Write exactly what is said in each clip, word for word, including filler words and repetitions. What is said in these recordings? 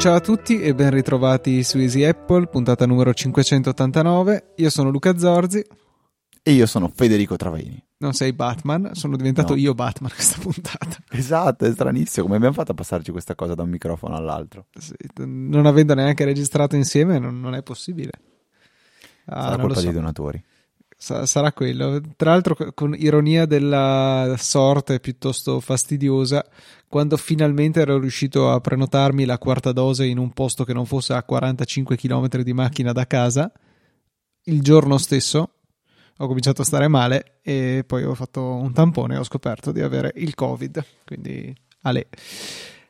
Ciao a tutti e ben ritrovati su Easy Apple, puntata numero cinquecentottantanove. Io sono Luca Zorzi. E io sono Federico Travaini. Non sei Batman, sono diventato no. io Batman questa puntata. Esatto, è stranissimo. Come abbiamo fatto a passarci questa cosa da un microfono all'altro? Sì, non avendo neanche registrato insieme non, non è possibile. Ah, sarà colpa so. dei donatori. Sa- sarà quello. Tra l'altro, con ironia della sorte piuttosto fastidiosa, quando finalmente ero riuscito a prenotarmi la quarta dose in un posto che non fosse a quarantacinque chilometri di macchina da casa, il giorno stesso ho cominciato a stare male e poi ho fatto un tampone e ho scoperto di avere il Covid, quindi ale.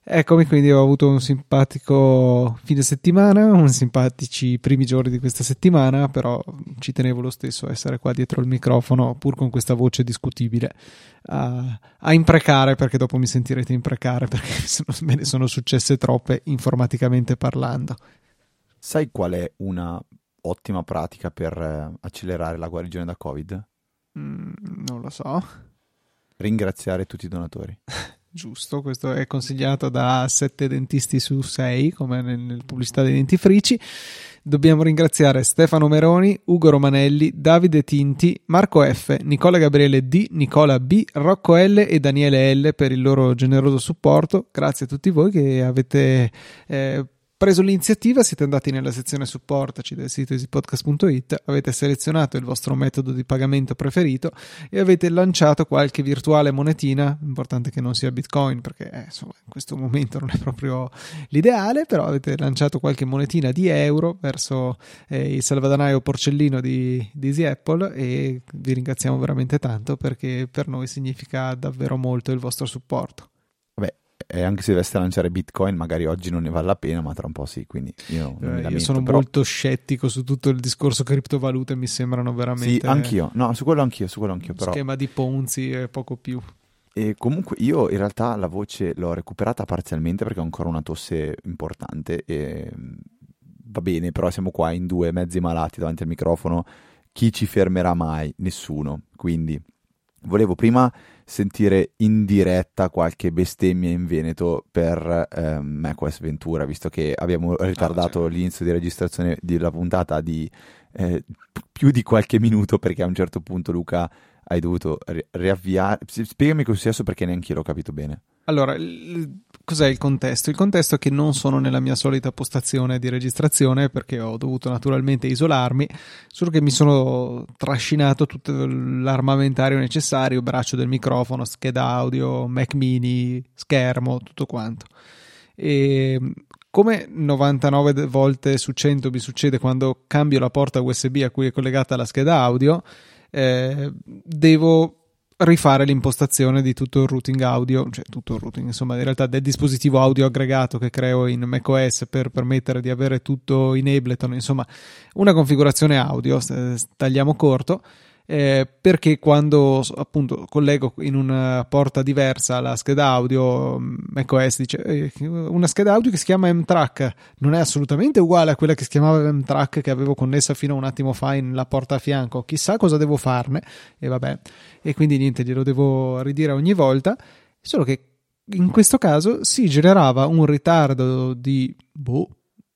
Eccomi, quindi ho avuto un simpatico fine settimana, un simpatici primi giorni di questa settimana, però ci tenevo lo stesso a essere qua dietro il microfono, pur con questa voce discutibile, a, a imprecare, perché dopo mi sentirete imprecare, perché me ne sono successe troppe informaticamente parlando. Sai qual è una ottima pratica per accelerare la guarigione da Covid? Mm, non lo so. Ringraziare tutti i donatori. Giusto, questo è consigliato da sette dentisti su sei, come nel pubblicità dei dentifrici. Dobbiamo ringraziare Stefano Meroni, Ugo Romanelli, Davide Tinti, Marco F., Nicola Gabriele D., Nicola B., Rocco L. e Daniele L. per il loro generoso supporto. Grazie a tutti voi che avete eh, preso l'iniziativa, siete andati nella sezione supportaci del sito easypodcast punto it, avete selezionato il vostro metodo di pagamento preferito e avete lanciato qualche virtuale monetina, importante che non sia Bitcoin perché eh, insomma, in questo momento non è proprio l'ideale, però avete lanciato qualche monetina di euro verso eh, il salvadanaio porcellino di, di Easy Apple e vi ringraziamo veramente tanto, perché per noi significa davvero molto il vostro supporto. E anche se dovesse lanciare Bitcoin magari oggi non ne vale la pena, ma tra un po' sì, quindi io, non eh, lamento, io sono però... molto scettico su tutto il discorso criptovalute, mi sembrano veramente sì, anch'io, no, su quello anch'io, su quello anch'io però... schema di Ponzi e poco più. E comunque io in realtà la voce l'ho recuperata parzialmente perché ho ancora una tosse importante e va bene, però siamo qua in due mezzi malati davanti al microfono, chi ci fermerà mai? Nessuno. Quindi volevo prima sentire in diretta qualche bestemmia in Veneto per eh, macOS Ventura, visto che abbiamo ritardato ah, l'inizio di registrazione della puntata di eh, più di qualche minuto, perché a un certo punto Luca hai dovuto ri- riavviare. Spiegami cosa è successo, perché neanche io l'ho capito bene. Allora, il, cos'è il contesto? Il contesto è che non sono nella mia solita postazione di registrazione, perché ho dovuto naturalmente isolarmi, solo che mi sono trascinato tutto l'armamentario necessario, braccio del microfono, scheda audio, Mac mini, schermo, tutto quanto. E come novantanove volte su cento mi succede quando cambio la porta U S B a cui è collegata la scheda audio, eh, devo... rifare l'impostazione di tutto il routing audio, cioè tutto il routing, insomma, in realtà del dispositivo audio aggregato che creo in macOS per permettere di avere tutto in Ableton, insomma, una configurazione audio, tagliamo corto, eh, perché quando appunto collego in una porta diversa la scheda audio, macOS dice eh, una scheda audio che si chiama M-Track non è assolutamente uguale a quella che si chiamava M-Track che avevo connessa fino a un attimo fa in la porta a fianco, chissà cosa devo farne, e vabbè, e quindi niente, glielo devo ridire ogni volta, solo che in questo caso si generava un ritardo di boh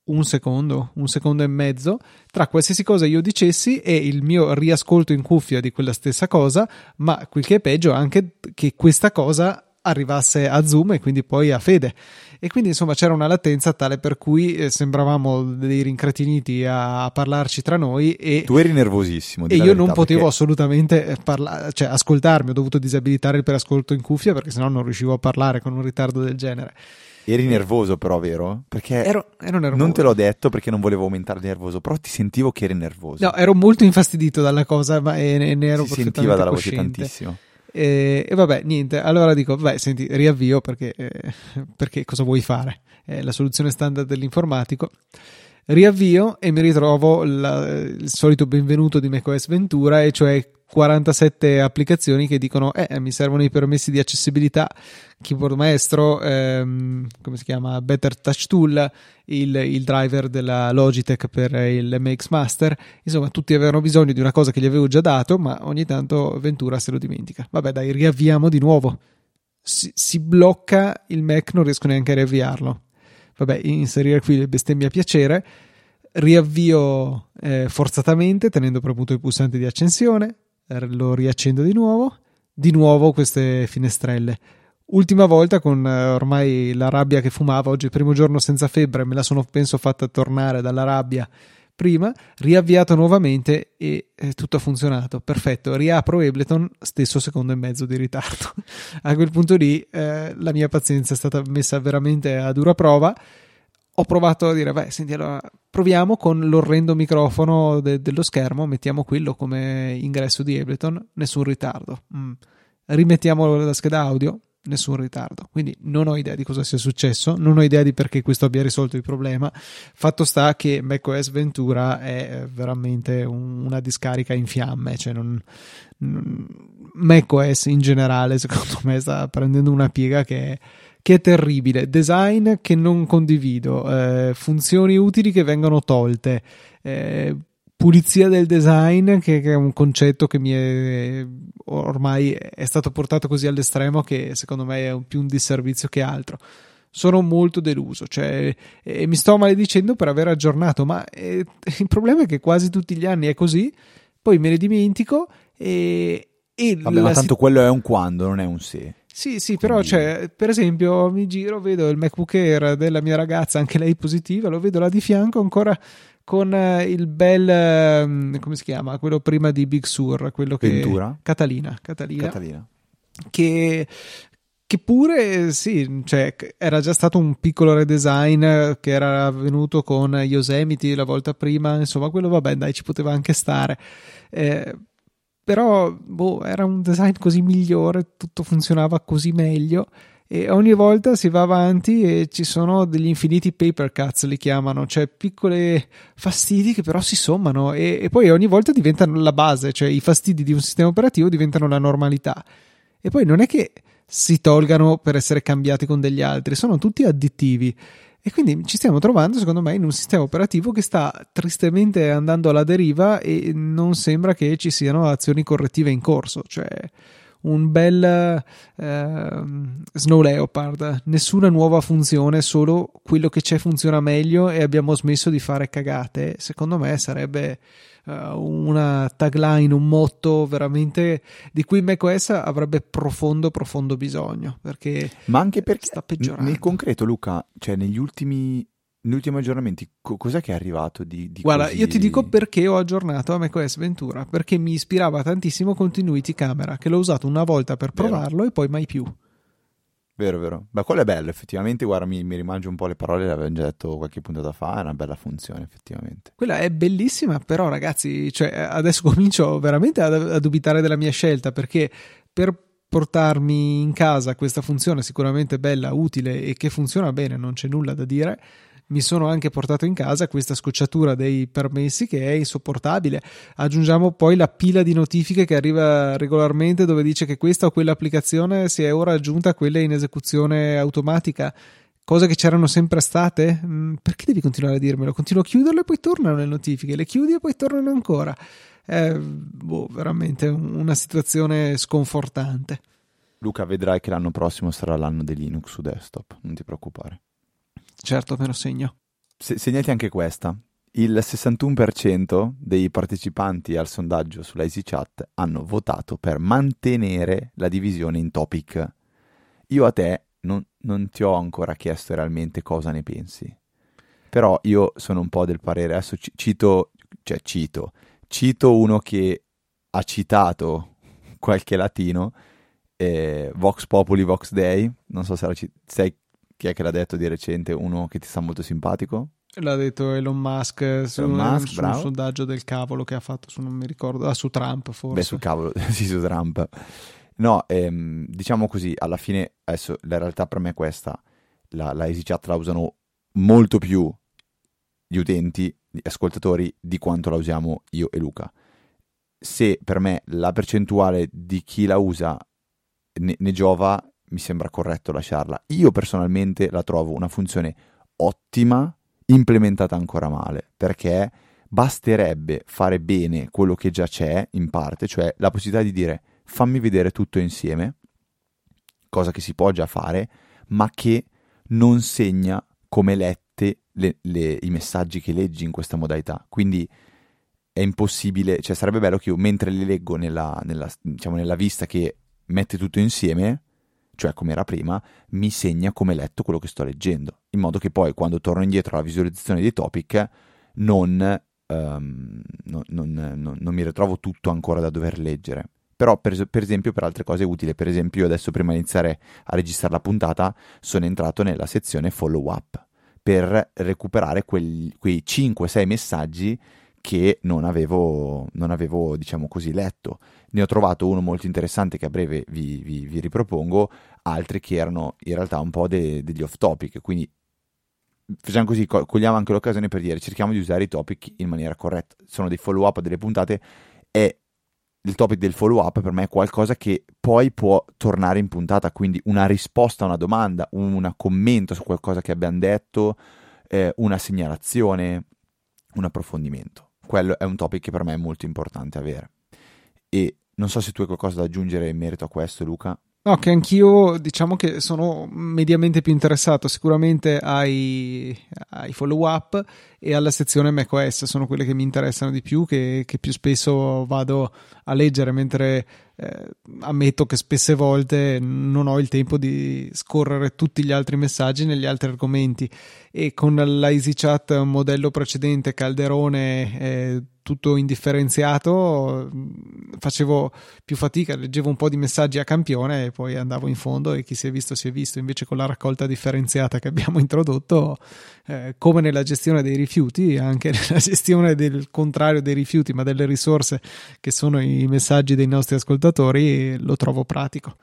un secondo, un secondo e mezzo tra qualsiasi cosa io dicessi e il mio riascolto in cuffia di quella stessa cosa, ma quel che è peggio anche che questa cosa arrivasse a Zoom e quindi poi a Fede, e quindi insomma c'era una latenza tale per cui eh, sembravamo dei rincretiniti a, a parlarci tra noi, e tu eri nervosissimo di e io verità, non potevo perché... assolutamente parla- cioè ascoltarmi, ho dovuto disabilitare il perascolto in cuffia perché sennò non riuscivo a parlare con un ritardo del genere. Eri nervoso però, vero? Perché ero, ero nervoso. Non te l'ho detto perché non volevo aumentare il nervoso, però ti sentivo che eri nervoso. No, ero molto infastidito dalla cosa, ma e ne, ne ero si sentiva dalla voce tantissimo. E, e vabbè, niente, allora dico, beh, senti, riavvio perché, eh, perché cosa vuoi fare? È la soluzione standard dell'informatico. Riavvio e mi ritrovo la, il solito benvenuto di macOS Ventura, e cioè quarantasette applicazioni che dicono eh, mi servono i permessi di accessibilità, Keyboard Maestro, ehm, come si chiama, Better Touch Tool, il, il driver della Logitech per il M X Master. Insomma, tutti avevano bisogno di una cosa che gli avevo già dato, ma ogni tanto Ventura se lo dimentica. Vabbè, dai, riavviamo di nuovo. Si, si blocca il Mac, non riesco neanche a riavviarlo. Vabbè, inserire qui le bestemmie a piacere. Riavvio eh, forzatamente, tenendo premuto il pulsante di accensione. Lo riaccendo di nuovo, di nuovo queste finestrelle. Ultima volta, con ormai la rabbia che fumava, oggi è il primo giorno senza febbre, me la sono penso fatta tornare dalla rabbia prima, riavviato nuovamente e eh, tutto ha funzionato, perfetto. Riapro Ableton, stesso secondo e mezzo di ritardo. A quel punto lì eh, la mia pazienza è stata messa veramente a dura prova. Ho provato a dire, beh, senti, allora proviamo con l'orrendo microfono de- dello schermo, mettiamo quello come ingresso di Ableton, nessun ritardo. Mm. Rimettiamo la scheda audio, nessun ritardo. Quindi non ho idea di cosa sia successo, non ho idea di perché questo abbia risolto il problema. Fatto sta che macOS Ventura è veramente un- una discarica in fiamme, cioè non... non... macOS in generale, secondo me, sta prendendo una piega che è... che è terribile, design che non condivido, eh, funzioni utili che vengono tolte, eh, pulizia del design che, che è un concetto che mi è, ormai è stato portato così all'estremo che secondo me è un, più un disservizio che altro. Sono molto deluso, cioè, e mi sto maledicendo per aver aggiornato, ma eh, il problema è che quasi tutti gli anni è così, poi me ne dimentico e... e Vabbè, ma tanto si... quello è un quando, non è un se. Sì, sì, però quindi... cioè, per esempio mi giro, vedo il MacBook Air della mia ragazza, anche lei positiva, lo vedo là di fianco ancora con il bel, come si chiama, quello prima di Big Sur, quello che... Ventura? Catalina, Catalina. Catalina. Che... che pure sì, cioè, era già stato un piccolo redesign che era avvenuto con Yosemite la volta prima, insomma quello vabbè dai, ci poteva anche stare. Eh, però boh, era un design così migliore, tutto funzionava così meglio e ogni volta si va avanti e ci sono degli infiniti paper cuts, li chiamano, cioè piccole fastidi che però si sommano e, e poi ogni volta diventano la base, cioè i fastidi di un sistema operativo diventano la normalità e poi non è che si tolgano per essere cambiati con degli altri, sono tutti additivi. E quindi ci stiamo trovando, secondo me, in un sistema operativo che sta tristemente andando alla deriva e non sembra che ci siano azioni correttive in corso. Cioè, un bel eh, Snow Leopard, nessuna nuova funzione, solo quello che c'è funziona meglio e abbiamo smesso di fare cagate. Secondo me sarebbe eh, una tagline, un motto veramente di cui macOS avrebbe profondo profondo bisogno, perché ma anche perché sta peggiorando. Nel concreto, Luca, cioè negli ultimi negli ultimi aggiornamenti co- cos'è che è arrivato di, di guarda così... Io ti dico perché ho aggiornato a macOS Ventura, perché mi ispirava tantissimo Continuity Camera, che l'ho usato una volta per provarlo, vero. E poi mai più. Vero, vero. Ma quello è bello, effettivamente, guarda, mi, mi rimangio un po' le parole, l'avevamo già detto qualche puntata fa, è una bella funzione, effettivamente. Quella è bellissima, però ragazzi, cioè, adesso comincio veramente a, a dubitare della mia scelta, perché per portarmi in casa questa funzione sicuramente bella, utile e che funziona bene, non c'è nulla da dire, mi sono anche portato in casa questa scocciatura dei permessi che è insopportabile. Aggiungiamo poi la pila di notifiche che arriva regolarmente dove dice che questa o quell'applicazione si è ora aggiunta a quella in esecuzione automatica, cose che c'erano sempre state. Perché devi continuare a dirmelo? Continuo a chiuderle e poi tornano le notifiche, le chiudi e poi tornano ancora. È boh, veramente una situazione sconfortante. Luca, vedrai che l'anno prossimo sarà l'anno di Linux su desktop, non ti preoccupare. Certo, me lo segno. Se, segnati anche questa. Il sessantuno per cento dei partecipanti al sondaggio sulla EasyChat hanno votato per mantenere la divisione in topic. Io a te non, non ti ho ancora chiesto realmente cosa ne pensi. Però io sono un po' del parere, adesso cito, cioè cito, cito uno che ha citato qualche latino, eh, Vox Populi Vox Dei, non so se la cit- sei chi è che l'ha detto di recente, uno che ti sta molto simpatico? L'ha detto Elon Musk su, Elon Musk, su un sondaggio del cavolo che ha fatto su, non mi ricordo, ah, su Trump forse. Beh, sul cavolo, sì, su Trump. No, ehm, diciamo così, alla fine, adesso la realtà per me è questa, la, la EasyChat la usano molto più gli utenti, gli ascoltatori, di quanto la usiamo io e Luca. se per me la percentuale di chi la usa ne, ne giova, mi sembra corretto lasciarla. Io personalmente la trovo una funzione ottima, implementata ancora male, perché basterebbe fare bene quello che già c'è in parte, cioè la possibilità di dire fammi vedere tutto insieme, cosa che si può già fare, ma che non segna come lette le, le, i messaggi che leggi in questa modalità. Quindi è impossibile, cioè sarebbe bello che io mentre li leggo nella, nella, diciamo nella vista che mette tutto insieme, cioè come era prima, mi segna come letto quello che sto leggendo, in modo che poi quando torno indietro alla visualizzazione dei topic non, um, non, non, non, non mi ritrovo tutto ancora da dover leggere. Però per, per esempio per altre cose è utile. Per esempio io adesso, prima di iniziare a registrare la puntata, sono entrato nella sezione follow up per recuperare quel, quei cinque sei messaggi che non avevo, non avevo diciamo così letto. Ne ho trovato uno molto interessante che a breve vi, vi, vi ripropongo, altri che erano in realtà un po' de, degli off topic, quindi facciamo così, cogliamo anche l'occasione per dire cerchiamo di usare i topic in maniera corretta. Sono dei follow up delle puntate e il topic del follow up per me è qualcosa che poi può tornare in puntata, quindi una risposta a una domanda, un commento su qualcosa che abbiamo detto, eh, una segnalazione, un approfondimento. Quello è un topic che per me è molto importante avere. E non so se tu hai qualcosa da aggiungere in merito a questo, Luca. No, che anch'io diciamo che sono mediamente più interessato sicuramente ai, ai follow up e alla sezione macOS, sono quelle che mi interessano di più, che, che più spesso vado a leggere, mentre eh, ammetto che spesse volte non ho il tempo di scorrere tutti gli altri messaggi negli altri argomenti, e con la EasyChat un modello precedente, calderone eh, tutto indifferenziato, facevo più fatica, leggevo un po' di messaggi a campione e poi andavo in fondo e chi si è visto si è visto. Invece con la raccolta differenziata che abbiamo introdotto, eh, come nella gestione dei rifiuti, anche nella gestione del contrario dei rifiuti ma delle risorse che sono i messaggi dei nostri ascoltatori, lo trovo pratico.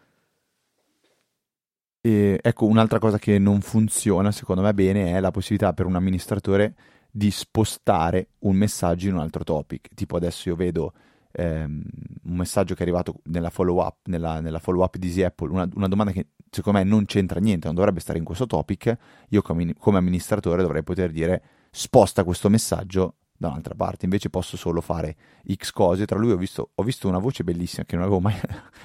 E ecco, un'altra cosa che non funziona secondo me bene è la possibilità per un amministratore di spostare un messaggio in un altro topic. Tipo adesso io vedo ehm, un messaggio che è arrivato nella follow up, nella, nella follow up di Easy Apple, una, una domanda che secondo me non c'entra niente, non dovrebbe stare in questo topic. Io come, come amministratore dovrei poter dire sposta questo messaggio da un'altra parte, invece posso solo fare X cose. Tra lui ho visto, ho visto una voce bellissima che non avevo mai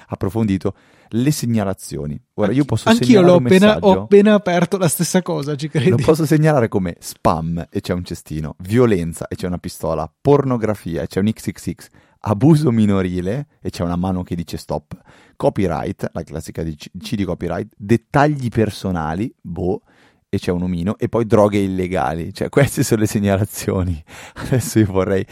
approfondito, le segnalazioni. Ora anch'io, io posso anch'io segnalare l'ho un appena, messaggio, ho appena aperto la stessa cosa, ci credi? Lo posso segnalare come spam e c'è un cestino, violenza e c'è una pistola, pornografia e c'è un XXX, abuso minorile e c'è una mano che dice stop, copyright, la classica di C, C di copyright, dettagli personali, boh, e c'è un omino, e poi droghe illegali. Cioè queste sono le segnalazioni. Adesso io vorrei,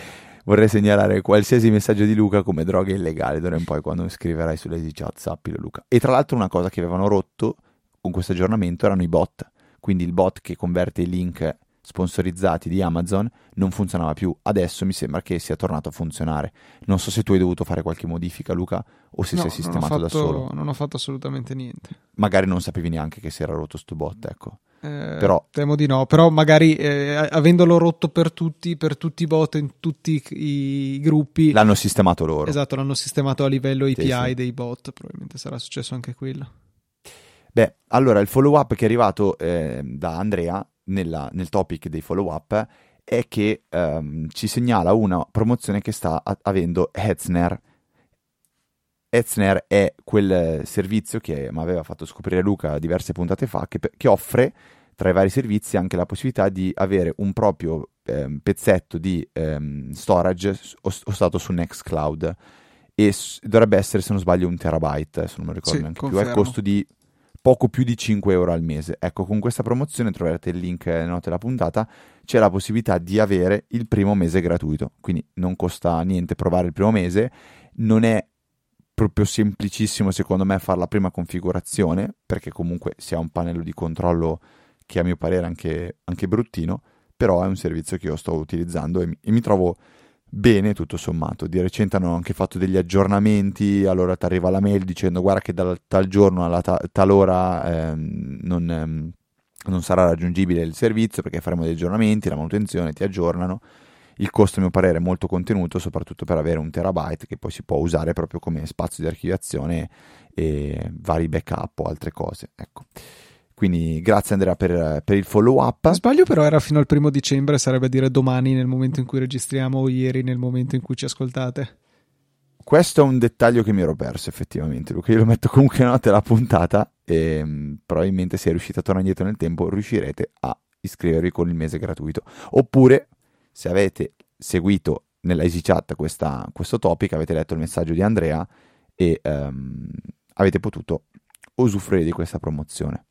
vorrei segnalare qualsiasi messaggio di Luca come droghe illegali d'ora in poi quando scriverai sulle EasyChat, sappilo Luca. E tra l'altro una cosa che avevano rotto con questo aggiornamento erano i bot, quindi il bot che converte i link sponsorizzati di Amazon non funzionava più. Adesso mi sembra che sia tornato a funzionare. Non so se tu hai dovuto fare qualche modifica, Luca, o se no, sei sistemato da solo. Non ho fatto assolutamente niente. Magari non sapevi neanche che si era rotto sto bot, ecco. Eh, però temo di no, però magari eh, avendolo rotto per tutti per tutti i bot in tutti i gruppi l'hanno sistemato loro. Esatto, l'hanno sistemato a livello A P I, sì, sì, dei bot, probabilmente sarà successo anche quello. Beh, allora il follow up che è arrivato eh, da Andrea nella, nel topic dei follow up è che ehm, ci segnala una promozione che sta a- avendo Hetzner. Hetzner è quel servizio che mi aveva fatto scoprire Luca diverse puntate fa, che, che offre tra i vari servizi anche la possibilità di avere un proprio eh, pezzetto di eh, storage hostato su Nextcloud, e s- dovrebbe essere, se non sbaglio, un terabyte, se non mi ricordo sì, neanche confermo. Più, al costo di poco più di cinque euro al mese. Ecco, con questa promozione, troverete il link nelle note della puntata, c'è la possibilità di avere il primo mese gratuito, quindi non costa niente provare il primo mese. Non è proprio semplicissimo secondo me fare la prima configurazione, perché comunque si ha un pannello di controllo che a mio parere anche, anche bruttino, però è un servizio che io sto utilizzando e mi, e mi trovo bene tutto sommato. Di recente hanno anche fatto degli aggiornamenti, allora ti arriva la mail dicendo guarda che dal tal giorno alla ta, tal ora ehm, non, ehm, non sarà raggiungibile il servizio perché faremo degli aggiornamenti, la manutenzione, ti aggiornano. Il costo, a mio parere, è molto contenuto, soprattutto per avere un terabyte che poi si può usare proprio come spazio di archiviazione e vari backup o altre cose, ecco. Quindi grazie Andrea per, per il follow up. Sbaglio, però era fino al primo dicembre, sarebbe a dire domani nel momento in cui registriamo o ieri nel momento in cui ci ascoltate. Questo è un dettaglio che mi ero perso effettivamente, Luca, io lo metto comunque in nota la puntata e mh, probabilmente se riuscite a tornare indietro nel tempo riuscirete a iscrivervi con il mese gratuito, oppure se avete seguito nella EasyChat questa, questo topic, avete letto il messaggio di Andrea e um, avete potuto usufruire di questa promozione.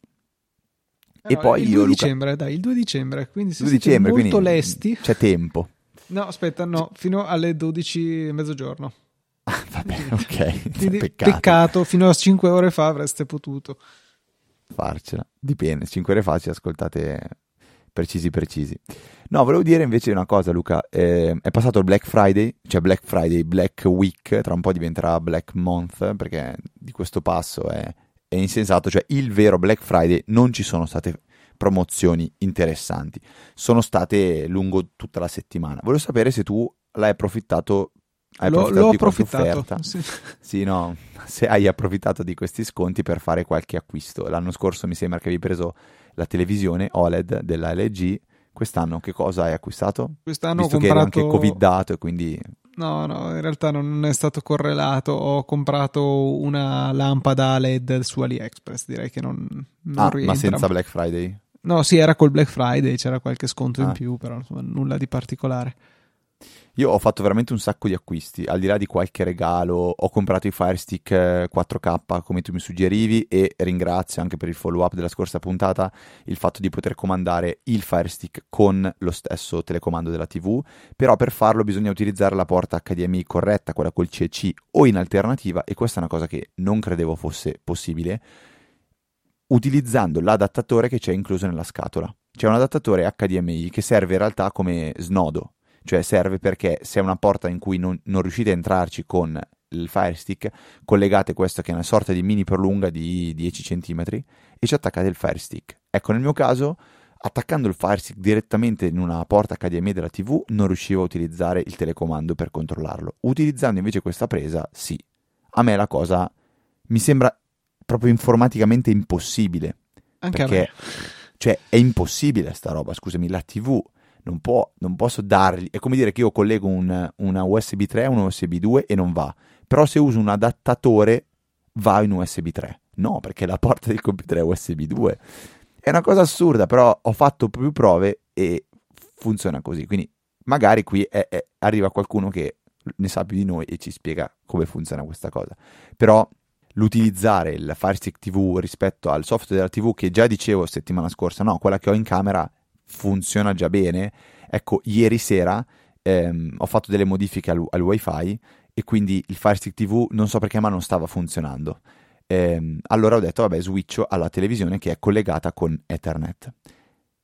E no, poi il due io, Luca... dicembre, dai, il due dicembre, quindi se siete molto lesti c'è tempo. No, aspetta, no, fino alle dodici e mezzogiorno. Ah, va bene, ok. Quindi, peccato. peccato, fino a cinque ore fa avreste potuto farcela. Dipende, cinque ore fa ci ascoltate precisi precisi. No, volevo dire invece una cosa, Luca, eh, è passato il Black Friday, cioè Black Friday, Black Week, tra un po' diventerà Black Month, perché di questo passo è... è insensato, cioè il vero Black Friday non ci sono state promozioni interessanti, sono state lungo tutta la settimana. Volevo sapere se tu l'hai approfittato, hai Lo, approfittato l'ho di approfittato, offerta. Sì. Sì, no, se hai approfittato di questi sconti per fare qualche acquisto. L'anno scorso mi sembra che avevi preso la televisione O L E D della L G, quest'anno che cosa hai acquistato? Quest'anno Visto ho comprato... che ero anche covidato e quindi... No, no, in realtà non è stato correlato. Ho comprato una lampada L E D su AliExpress, direi che non, non ah, rientra. Ma senza Black Friday? No, sì, era col Black Friday, c'era qualche sconto ah. in più, però insomma, nulla di particolare. Io ho fatto veramente un sacco di acquisti, al di là di qualche regalo. Ho comprato i Fire Stick quattro K come tu mi suggerivi e ringrazio anche per il follow up della scorsa puntata il fatto di poter comandare il Fire Stick con lo stesso telecomando della tivù, però per farlo bisogna utilizzare la porta H D M I corretta, quella col C E C o in alternativa, e questa è una cosa che non credevo fosse possibile utilizzando l'adattatore che c'è incluso nella scatola. C'è un adattatore H D M I che serve in realtà come snodo, cioè serve perché se è una porta in cui non, non riuscite a entrarci con il Fire Stick, collegate questo che è una sorta di mini prolunga di dieci centimetri e ci attaccate il Fire Stick. Ecco, nel mio caso, attaccando il Fire Stick direttamente in una porta H D M I della tivù non riuscivo a utilizzare il telecomando per controllarlo. Utilizzando invece questa presa, sì. A me la cosa mi sembra proprio informaticamente impossibile. Anche perché, cioè, è impossibile sta roba, scusami, la tivù Non, può, non posso dargli, è come dire che io collego un, una U S B tre a una U S B due e non va, però se uso un adattatore va in U S B tre, no, perché la porta del computer è U S B due, è una cosa assurda, però ho fatto più prove e funziona così, quindi magari qui è, è, arriva qualcuno che ne sa più di noi e ci spiega come funziona questa cosa, però l'utilizzare il Fire Stick tivù rispetto al software della tivù che già dicevo settimana scorsa, no, quella che ho in camera funziona già bene. Ecco, ieri sera ehm, ho fatto delle modifiche al, al wifi e quindi il Fire Stick tivù non so perché ma non stava funzionando, ehm, allora ho detto vabbè, switcho alla televisione che è collegata con Ethernet.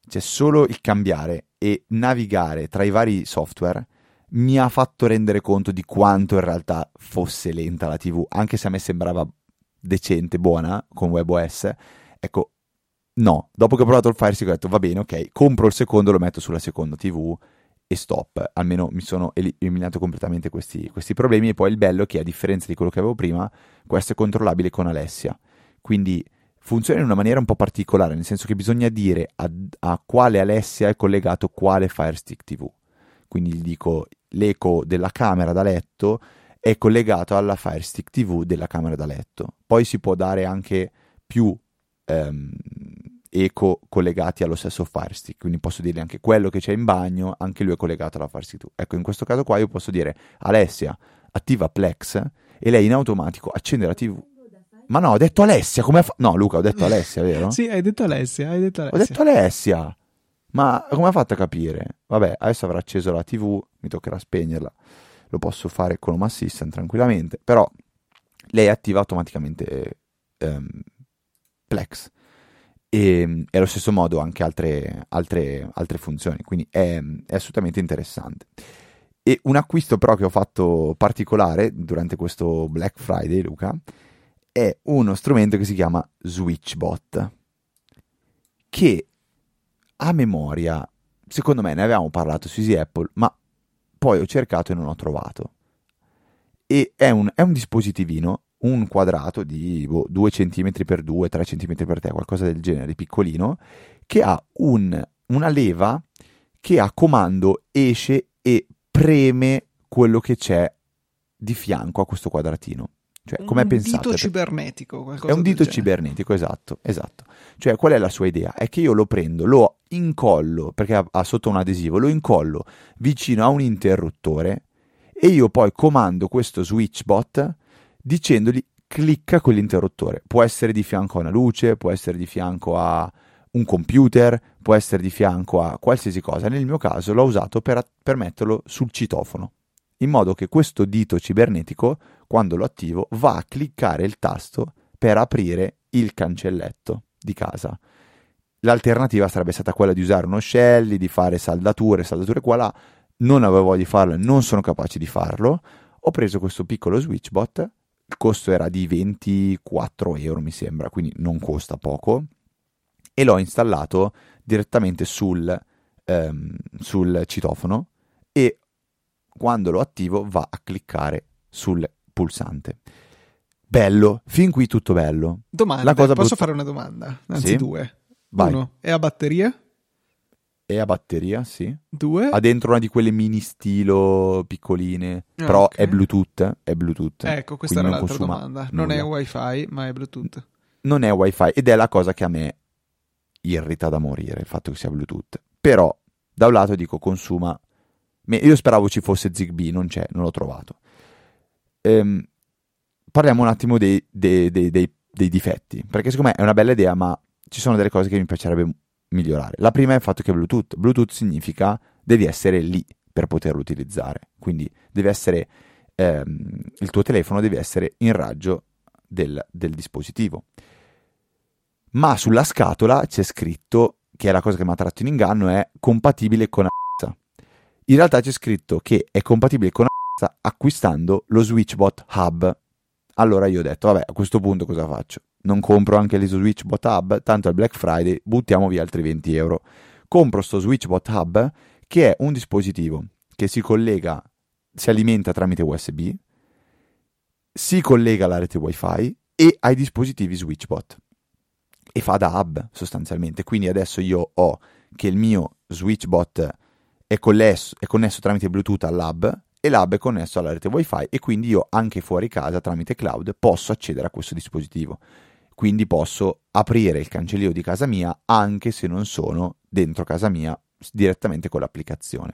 C'è solo il cambiare e navigare tra i vari software mi ha fatto rendere conto di quanto in realtà fosse lenta la tivù, anche se a me sembrava decente, buona con WebOS. Ecco, no, dopo che ho provato il Fire Stick ho detto va bene, ok, compro il secondo, lo metto sulla seconda tivù e stop. Almeno mi sono eliminato completamente questi, questi problemi. E poi il bello è che a differenza di quello che avevo prima, questo è controllabile con Alessia. Quindi funziona in una maniera un po' particolare, nel senso che bisogna dire a, a quale Alessia è collegato quale Fire Stick tivù. Quindi gli dico l'eco della camera da letto è collegato alla Fire Stick tivù della camera da letto. Poi si può dare anche più... Ehm, eco collegati allo stesso Fire Stick, quindi posso dirgli anche quello che c'è in bagno, anche lui è collegato alla Fire Stick tivù. Ecco, in questo caso qua io posso dire Alessia attiva Plex e lei in automatico accende la tivù. Ma no, ho detto Alessia, come fa- no Luca, ho detto Alessia, vero? Sì, hai detto Alessia, hai detto Alessia. Ho detto Alessia, ma come ha fatto a capire? Vabbè, adesso avrà acceso la tivù, mi toccherà spegnerla, lo posso fare con Home Assistant tranquillamente, però lei attiva automaticamente ehm, Plex. E, e allo stesso modo anche altre, altre, altre funzioni, quindi è, è assolutamente interessante. E un acquisto però che ho fatto particolare durante questo Black Friday, Luca, è uno strumento che si chiama Switchbot, che a memoria, secondo me ne avevamo parlato su Easy Apple, ma poi ho cercato e non ho trovato. E è un, è un dispositivino, un quadrato di boh, due centimetri per due, tre centimetri per tre, qualcosa del genere, piccolino, che ha un, una leva che a comando esce e preme quello che c'è di fianco a questo quadratino. Cioè, com'è pensato? Un dito cibernetico, qualcosa. È un dito cibernetico, esatto, esatto. Cioè, qual è la sua idea? È che io lo prendo, lo incollo, perché ha, ha sotto un adesivo, lo incollo vicino a un interruttore e io poi comando questo switchbot dicendogli clicca con l'interruttore. Può essere di fianco a una luce, può essere di fianco a un computer, può essere di fianco a qualsiasi cosa. Nel mio caso l'ho usato per, per metterlo sul citofono, in modo che questo dito cibernetico, quando lo attivo, va a cliccare il tasto per aprire il cancelletto di casa. L'alternativa sarebbe stata quella di usare uno scelli, di fare saldature, saldature qua là. Non avevo voglia di farlo, non sono capace di farlo. Ho preso questo piccolo switchbot, il costo era di ventiquattro euro mi sembra, quindi non costa poco, e l'ho installato direttamente sul, ehm, sul citofono e quando lo attivo va a cliccare sul pulsante. Bello, fin qui tutto bello. Domanda, La cosa posso brutta... fare una domanda? Anzi sì? due. Vai. Uno, è a batteria? È a batteria, sì. Due? Ha dentro una di quelle mini stilo piccoline, ah, però okay. è Bluetooth, è Bluetooth. Ecco, questa era l'altra domanda. Nulla. Non è Wi-Fi, ma è Bluetooth. Non è Wi-Fi ed è la cosa che a me irrita da morire, il fatto che sia Bluetooth. Però, da un lato dico, consuma... Io speravo ci fosse Zigbee, non c'è, non l'ho trovato. Ehm, parliamo un attimo dei, dei, dei, dei, dei difetti, perché secondo me è una bella idea, ma ci sono delle cose che mi piacerebbe migliorare. La prima è il fatto che Bluetooth, Bluetooth significa devi essere lì per poterlo utilizzare, quindi deve essere ehm, il tuo telefono deve essere in raggio del, del dispositivo. Ma sulla scatola c'è scritto, che è la cosa che mi ha tratto in inganno, è compatibile con... In realtà c'è scritto che è compatibile con A acquistando lo Switchbot Hub. Allora io ho detto, vabbè, a questo punto cosa faccio? Non compro anche l'I S O Switchbot Hub, tanto al Black Friday buttiamo via altri venti euro. Compro sto Switchbot Hub, che è un dispositivo che si collega, si alimenta tramite U S B, si collega alla rete Wi-Fi e ai dispositivi Switchbot. E fa da hub, sostanzialmente. Quindi adesso io ho che il mio Switchbot È connesso, è connesso tramite Bluetooth all'hub e l'hub è connesso alla rete Wi-Fi e quindi io anche fuori casa tramite cloud posso accedere a questo dispositivo. Quindi posso aprire il cancellino di casa mia anche se non sono dentro casa mia direttamente con l'applicazione.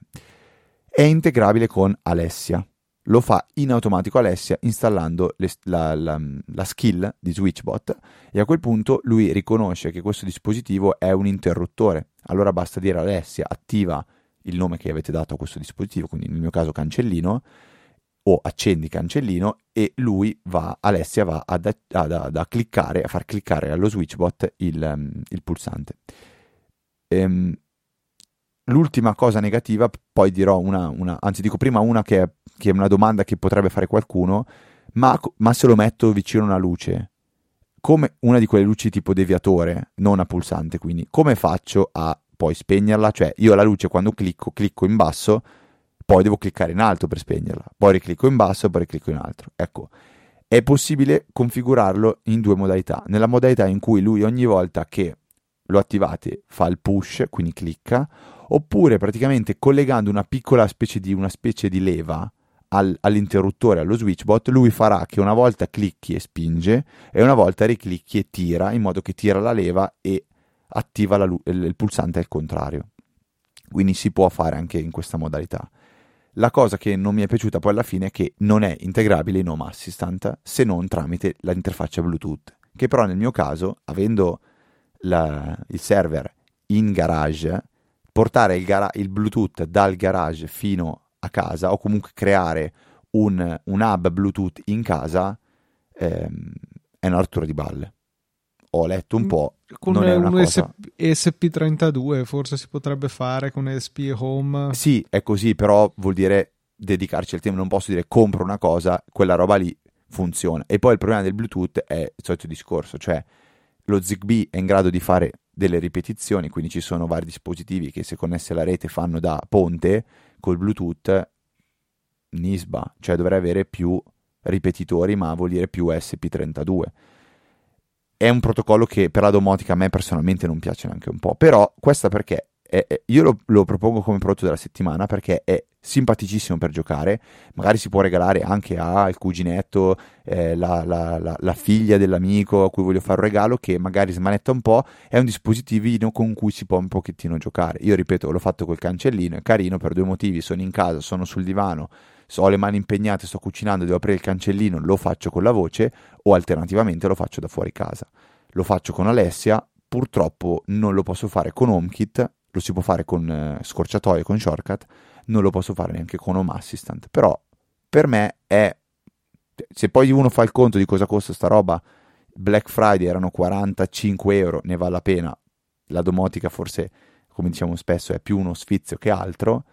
È integrabile con Alessia. Lo fa in automatico Alessia installando le, la, la, la skill di Switchbot e a quel punto lui riconosce che questo dispositivo è un interruttore. Allora basta dire Alessia attiva il nome che avete dato a questo dispositivo, quindi nel mio caso cancellino, o accendi cancellino, e lui va, Alessia va ad, ad, ad, a cliccare, a far cliccare allo switchbot il, um, il pulsante. Ehm, l'ultima cosa negativa, poi dirò una, una anzi dico prima una che è, che è una domanda che potrebbe fare qualcuno, ma, ma se lo metto vicino a una luce, come una di quelle luci tipo deviatore, non a pulsante, quindi come faccio a poi spegnerla? Cioè io la luce quando clicco, clicco in basso, poi devo cliccare in alto per spegnerla, poi riclicco in basso e poi riclicco in alto. Ecco, è possibile configurarlo in due modalità. Nella modalità in cui lui ogni volta che lo attivate fa il push, quindi clicca, oppure praticamente collegando una piccola specie di, una specie di leva al, all'interruttore, allo switchbot, lui farà che una volta clicchi e spinge e una volta riclicchi e tira, in modo che tira la leva e attiva la, il pulsante al contrario. Quindi si può fare anche in questa modalità. La cosa che non mi è piaciuta poi alla fine è che non è integrabile in Home Assistant se non tramite l'interfaccia Bluetooth, che però nel mio caso, avendo la, il server in garage, portare il, gara, il Bluetooth dal garage fino a casa o comunque creare un, un hub Bluetooth in casa ehm, è una rottura di balle. Ho letto un po', con non è una un cosa... E S P trentadue forse si potrebbe fare con E S P Home. Sì, è così, però vuol dire dedicarci al tema. Non posso dire compro una cosa, quella roba lì funziona. E poi il problema del Bluetooth è il solito discorso, cioè lo Zigbee è in grado di fare delle ripetizioni, quindi ci sono vari dispositivi che se connessi alla rete fanno da ponte, col Bluetooth Nisba, cioè dovrei avere più ripetitori, ma vuol dire più E S P trentadue. È un protocollo che per la domotica a me personalmente non piace neanche un po', però questa perché è, è, io lo, lo propongo come prodotto della settimana perché è simpaticissimo per giocare, magari si può regalare anche al cuginetto, eh, la, la, la, la figlia dell'amico a cui voglio fare un regalo, che magari smanetta un po', è un dispositivino con cui si può un pochettino giocare. Io ripeto, l'ho fatto col cancellino, è carino per due motivi: sono in casa, sono sul divano, ho le mani impegnate, sto cucinando, devo aprire il cancellino, lo faccio con la voce, o alternativamente lo faccio da fuori casa. Lo faccio con Alessia, purtroppo non lo posso fare con HomeKit, lo si può fare con eh, scorciatoie, con shortcut, non lo posso fare neanche con Home Assistant. Però per me è, se poi uno fa il conto di cosa costa sta roba, Black Friday erano quarantacinque euro, ne vale la pena. La domotica forse, come diciamo spesso, è più uno sfizio che altro,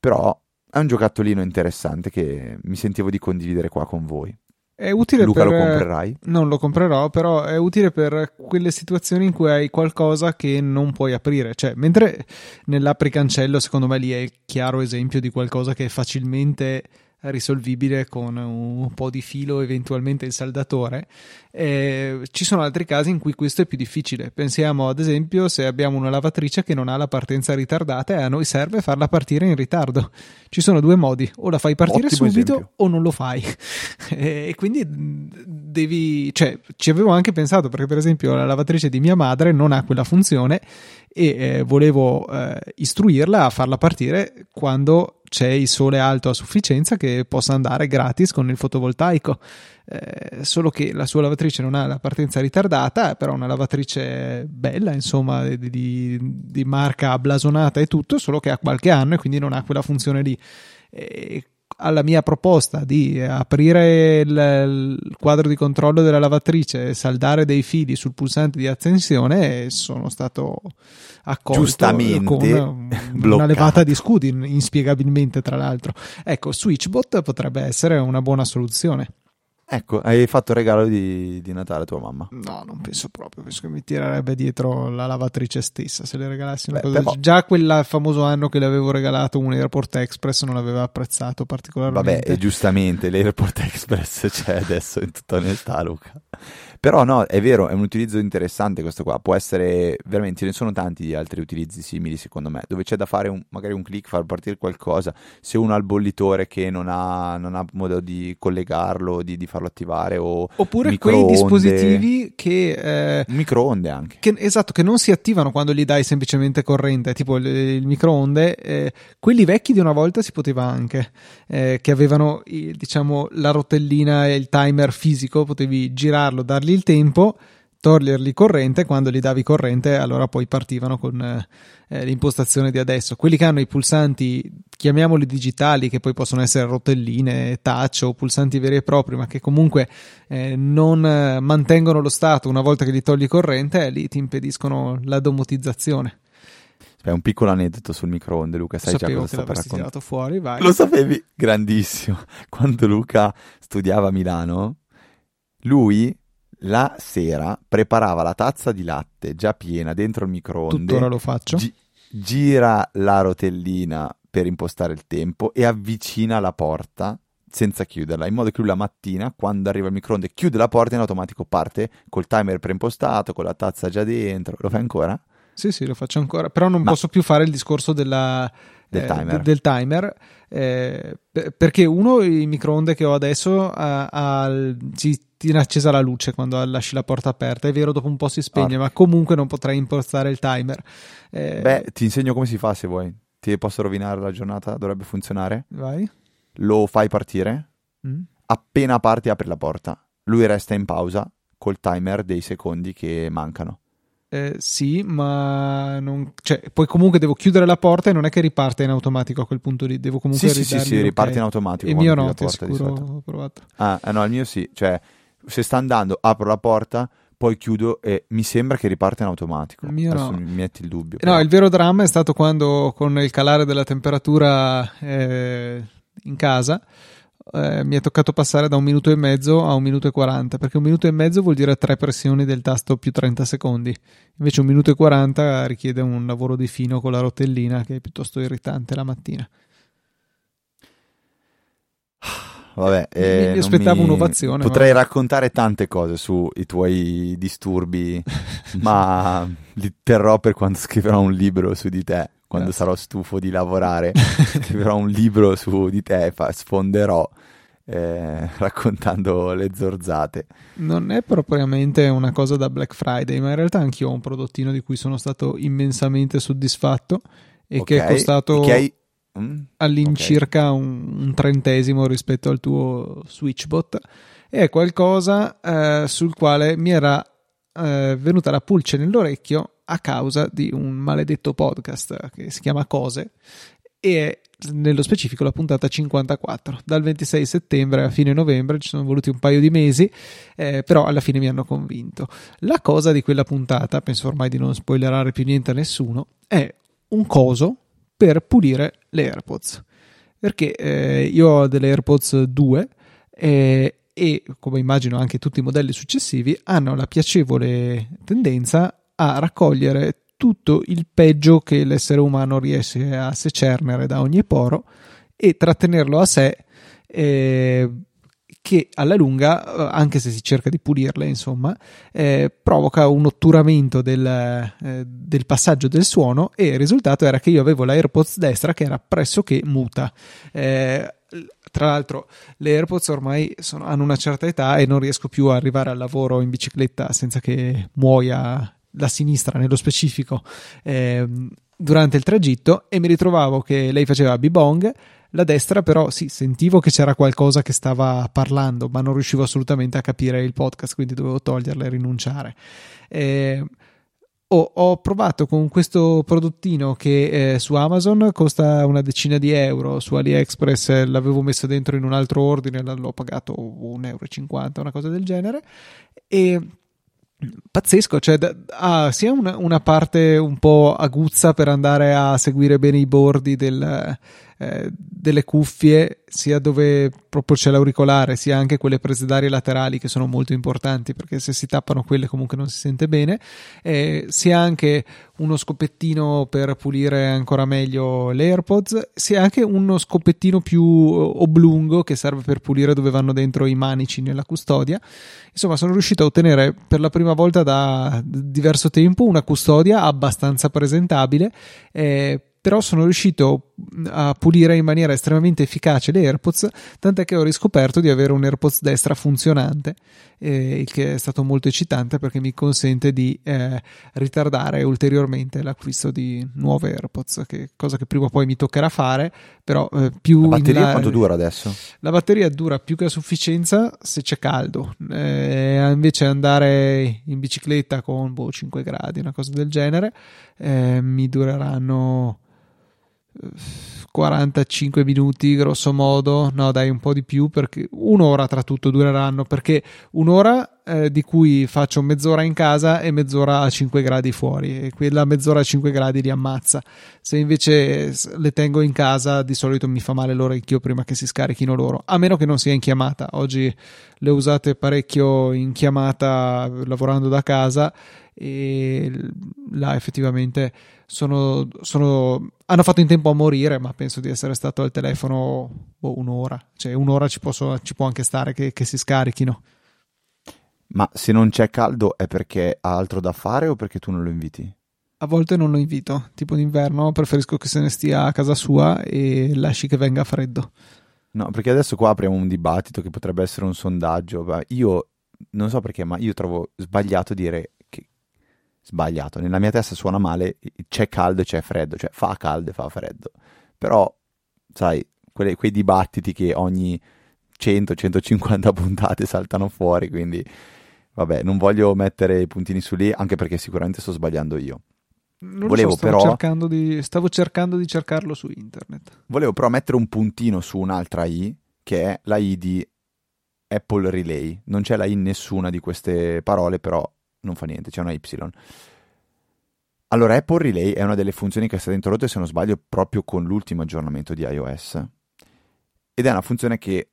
però è un giocattolino interessante che mi sentivo di condividere qua con voi. È utile. Luca, per... lo comprerai? Non lo comprerò, però è utile per quelle situazioni in cui hai qualcosa che non puoi aprire. Cioè, mentre nell'apricancello, secondo me, lì è il chiaro esempio di qualcosa che è facilmente risolvibile con un po' di filo, eventualmente il saldatore. Eh, ci sono altri casi in cui questo è più difficile. Pensiamo ad esempio se abbiamo una lavatrice che non ha la partenza ritardata e a noi serve farla partire in ritardo. Ci sono due modi: o la fai partire Ottimo subito esempio. O non lo fai. E quindi devi, cioè, ci avevo anche pensato, perché per esempio la lavatrice di mia madre non ha quella funzione e eh, volevo eh, istruirla a farla partire quando c'è il sole alto a sufficienza, che possa andare gratis con il fotovoltaico. Eh, solo che la sua lavatrice non ha la partenza ritardata, però una lavatrice bella, insomma, di, di, di marca blasonata e tutto, solo che ha qualche anno e quindi non ha quella funzione lì. Eh, alla mia proposta di aprire il, il quadro di controllo della lavatrice e saldare dei fili sul pulsante di accensione, sono stato accolto giustamente con bloccato. Una levata di scudi, inspiegabilmente, tra l'altro. Ecco, Switchbot potrebbe essere una buona soluzione. Ecco, hai fatto il regalo di, di Natale a tua mamma? No, non penso proprio, penso che mi tirerebbe dietro la lavatrice stessa se le regalassi una Beh, cosa. Però... Già quel famoso anno che le avevo regalato un AirPort Express non l'aveva apprezzato particolarmente. Vabbè, e giustamente l'AirPort Express c'è adesso, in tutta onestà, Luca. Però no, è vero, è un utilizzo interessante questo qua, può essere veramente, ce ne sono tanti di altri utilizzi simili secondo me, dove c'è da fare un, magari un click, far partire qualcosa, se uno ha il bollitore che non ha, non ha modo di collegarlo, di, di farlo attivare, o oppure microonde, quei dispositivi che... Eh, microonde anche. Che, esatto, che non si attivano quando gli dai semplicemente corrente, tipo il, il microonde, eh, quelli vecchi di una volta si poteva anche, eh, che avevano il, diciamo la rotellina e il timer fisico, potevi girarlo, dargli il tempo, toglierli corrente, quando gli davi corrente allora poi partivano con eh, l'impostazione di adesso. Quelli che hanno i pulsanti, chiamiamoli digitali, che poi possono essere rotelline, touch o pulsanti veri e propri, ma che comunque eh, non mantengono lo stato una volta che gli togli corrente, eh, lì ti impediscono la domotizzazione. È un piccolo aneddoto sul microonde, Luca, sai Sapevo già cosa sto per raccontare. Fuori, vai. Lo sapevi? Grandissimo. Quando Luca studiava a Milano, lui la sera preparava la tazza di latte già piena dentro il microonde. Tuttora lo faccio. Gi- gira la rotellina per impostare il tempo e avvicina la porta senza chiuderla, in modo che lui la mattina, quando arriva il microonde, chiude la porta e in automatico parte col timer preimpostato, con la tazza già dentro. Lo fai ancora? Sì, sì, lo faccio ancora, però non Ma... posso più fare il discorso della... del timer, eh, del timer eh, perché uno, il microonde che ho adesso ha, ha, si tiene accesa la luce quando lasci la porta aperta, è vero, dopo un po' si spegne, ah. ma comunque non potrai impostare il timer. Eh, beh, ti insegno come si fa, se vuoi, ti posso rovinare la giornata, dovrebbe funzionare. Vai. Lo fai partire, mm. appena parti apri la porta, lui resta in pausa col timer dei secondi che mancano. Eh, sì, ma non... cioè, poi comunque devo chiudere la porta e non è che riparte in automatico a quel punto lì, devo comunque sì, ridargli, sì, sì, okay. Riparte in automatico. Il mio no, ti sicuro ho provato. Ah, no, il mio sì, cioè se sta andando apro la porta, poi chiudo e mi sembra che riparte in automatico. Il mio Adesso no. mi metti il dubbio. Però. No, il vero dramma è stato quando con il calare della temperatura eh, in casa Eh, mi è toccato passare da un minuto e mezzo a un minuto e quaranta, perché un minuto e mezzo vuol dire tre pressioni del tasto più trenta secondi, invece un minuto e quaranta richiede un lavoro di fino con la rotellina, che è piuttosto irritante la mattina. Vabbè, eh, mi aspettavo mi... un'ovazione. Potrei ma... raccontare tante cose sui tuoi disturbi, ma li terrò per quando scriverò un libro su di te. Quando Grazie. Sarò stufo di lavorare, scriverò un libro su di te, fa, sfonderò eh, raccontando le zorzate. Non è propriamente una cosa da Black Friday, ma in realtà anch'io ho un prodottino di cui sono stato immensamente soddisfatto e okay. che è costato che hai... mm? all'incirca okay. un, un trentesimo rispetto al tuo Switchbot. È qualcosa eh, sul quale mi era eh, venuta la pulce nell'orecchio a causa di un maledetto podcast che si chiama Cose, e nello specifico la puntata cinquantaquattro. Dal ventisei settembre a fine novembre ci sono voluti un paio di mesi, eh, però alla fine mi hanno convinto. La cosa di quella puntata, penso ormai di non spoilerare più niente a nessuno, è un coso per pulire le AirPods, perché eh, io ho delle AirPods due eh, e come immagino anche tutti i modelli successivi hanno la piacevole tendenza a raccogliere tutto il peggio che l'essere umano riesce a secernere da ogni poro e trattenerlo a sé, eh, che alla lunga, anche se si cerca di pulirle, insomma, eh, provoca un otturamento del, eh, del passaggio del suono, e il risultato era che io avevo la AirPods destra che era pressoché muta. Eh, Tra l'altro le AirPods ormai sono, hanno una certa età e non riesco più a arrivare al lavoro in bicicletta senza che muoia la sinistra nello specifico eh, durante il tragitto, e mi ritrovavo che lei faceva bibong, la destra però sì, sentivo che c'era qualcosa che stava parlando, ma non riuscivo assolutamente a capire il podcast, quindi dovevo toglierla e rinunciare. eh, ho, ho provato con questo prodottino che eh, su Amazon costa una decina di euro, su AliExpress eh, l'avevo messo dentro in un altro ordine, l'ho pagato un euro e cinquanta, una cosa del genere, e pazzesco, cioè da, ah, sia una, una parte un po' aguzza per andare a seguire bene i bordi del, eh, delle cuffie, sia dove proprio c'è l'auricolare, sia anche quelle prese d'aria laterali che sono molto importanti, perché se si tappano quelle comunque non si sente bene, eh, sia anche uno scopettino per pulire ancora meglio le AirPods, sia anche uno scopettino più oblungo che serve per pulire dove vanno dentro i manici nella custodia. Insomma, sono riuscito a ottenere per la prima volta da diverso tempo una custodia abbastanza presentabile, eh, però sono riuscito a pulire in maniera estremamente efficace le AirPods, tant'è che ho riscoperto di avere un AirPods destra funzionante, eh, che è stato molto eccitante perché mi consente di eh, ritardare ulteriormente l'acquisto di nuove AirPods, che cosa che prima o poi mi toccherà fare, però eh, più la batteria in là... Quanto dura adesso? La batteria dura più che a sufficienza se c'è caldo, eh, invece andare in bicicletta con boh, cinque gradi, una cosa del genere, eh, mi dureranno quarantacinque minuti grosso modo, no dai un po' di più, perché un'ora tra tutto dureranno, perché un'ora eh, di cui faccio mezz'ora in casa e mezz'ora a cinque gradi fuori, e quella mezz'ora a cinque gradi li ammazza. Se invece le tengo in casa di solito mi fa male l'orecchio prima che si scarichino loro, a meno che non sia in chiamata. Oggi le ho usate parecchio in chiamata lavorando da casa e là effettivamente sono, sono hanno fatto in tempo a morire, ma penso di essere stato al telefono boh, un'ora, cioè un'ora ci, posso, ci può anche stare che, che si scarichino. Ma se non c'è caldo è perché ha altro da fare o perché tu non lo inviti? A volte non lo invito, tipo d'inverno preferisco che se ne stia a casa sua e lasci che venga freddo. No, perché adesso qua apriamo un dibattito che potrebbe essere un sondaggio. Io non so perché, ma io trovo sbagliato dire sbagliato, nella mia testa suona male c'è caldo e c'è freddo, cioè fa caldo e fa freddo, però sai quei, quei dibattiti che ogni cento centocinquanta puntate saltano fuori, quindi vabbè, non voglio mettere i puntini su lì, anche perché sicuramente sto sbagliando io. Non volevo, so, stavo, però, cercando di, stavo cercando di cercarlo su internet, volevo però mettere un puntino su un'altra I, che è la I di Apple Relay. Non c'è la I in nessuna di queste parole, però non fa niente, c'è una Y. Allora, Apple Relay è una delle funzioni che è stata introdotta, se non sbaglio, proprio con l'ultimo aggiornamento di iOS, ed è una funzione che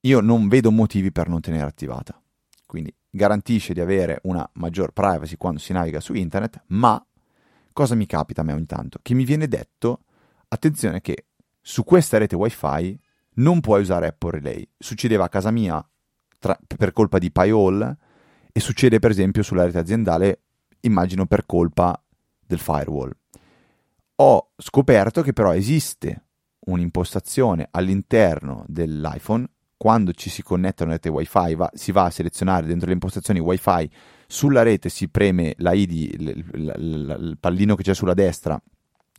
io non vedo motivi per non tenere attivata. Quindi garantisce di avere una maggior privacy quando si naviga su internet, ma cosa mi capita a me ogni tanto? Che mi viene detto, attenzione che su questa rete wifi non puoi usare Apple Relay. Succedeva a casa mia tra, per colpa di Pi-hole, e succede per esempio sulla rete aziendale, immagino per colpa del firewall. Ho scoperto che però esiste un'impostazione all'interno dell'iPhone. Quando ci si connette a una rete Wi-Fi, va, si va a selezionare dentro le impostazioni Wi-Fi, sulla rete si preme la I D, il, il, il, il pallino che c'è sulla destra,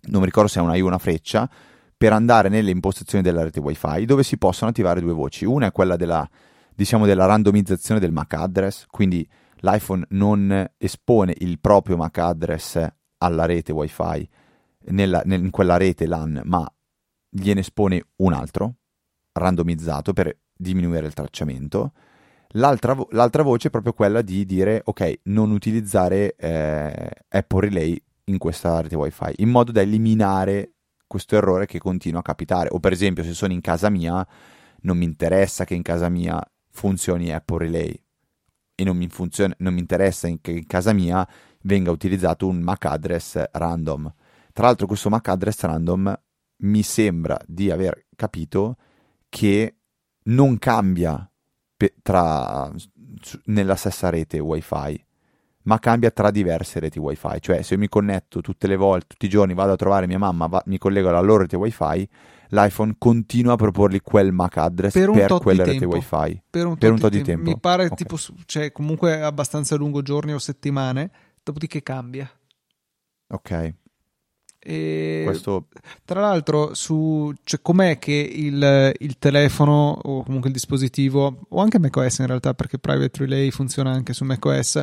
non mi ricordo se è una I o una freccia, per andare nelle impostazioni della rete Wi-Fi, dove si possono attivare due voci. Una è quella della, diciamo, della randomizzazione del M A C address, quindi l'iPhone non espone il proprio M A C address alla rete Wi-Fi, nella, nel, in quella rete LAN, ma gliene espone un altro, randomizzato, per diminuire il tracciamento. L'altra, vo- l'altra voce è proprio quella di dire, ok, non utilizzare eh, Apple Relay in questa rete Wi-Fi, in modo da eliminare questo errore che continua a capitare. O per esempio, se sono in casa mia, non mi interessa che in casa mia funzioni Apple Relay, e non mi, funzion- non mi interessa che in casa mia venga utilizzato un M A C address random. Tra l'altro questo M A C address random mi sembra di aver capito che non cambia pe- tra, su- nella stessa rete Wi-Fi, ma cambia tra diverse reti Wi-Fi. Cioè, se io mi connetto tutte le volte, tutti i giorni, vado a trovare mia mamma, va- mi collego alla loro rete Wi-Fi, l'iPhone continua a proporgli quel M A C address per, per quella rete Wi-Fi. Per un tot, per un tot di, di tempo. tempo. Mi pare, okay, tipo, cioè, comunque abbastanza lungo, giorni o settimane, dopodiché cambia. Ok. E questo... Tra l'altro, su, cioè, com'è che il, il telefono o comunque il dispositivo, o anche macOS in realtà, perché Private Relay funziona anche su macOS,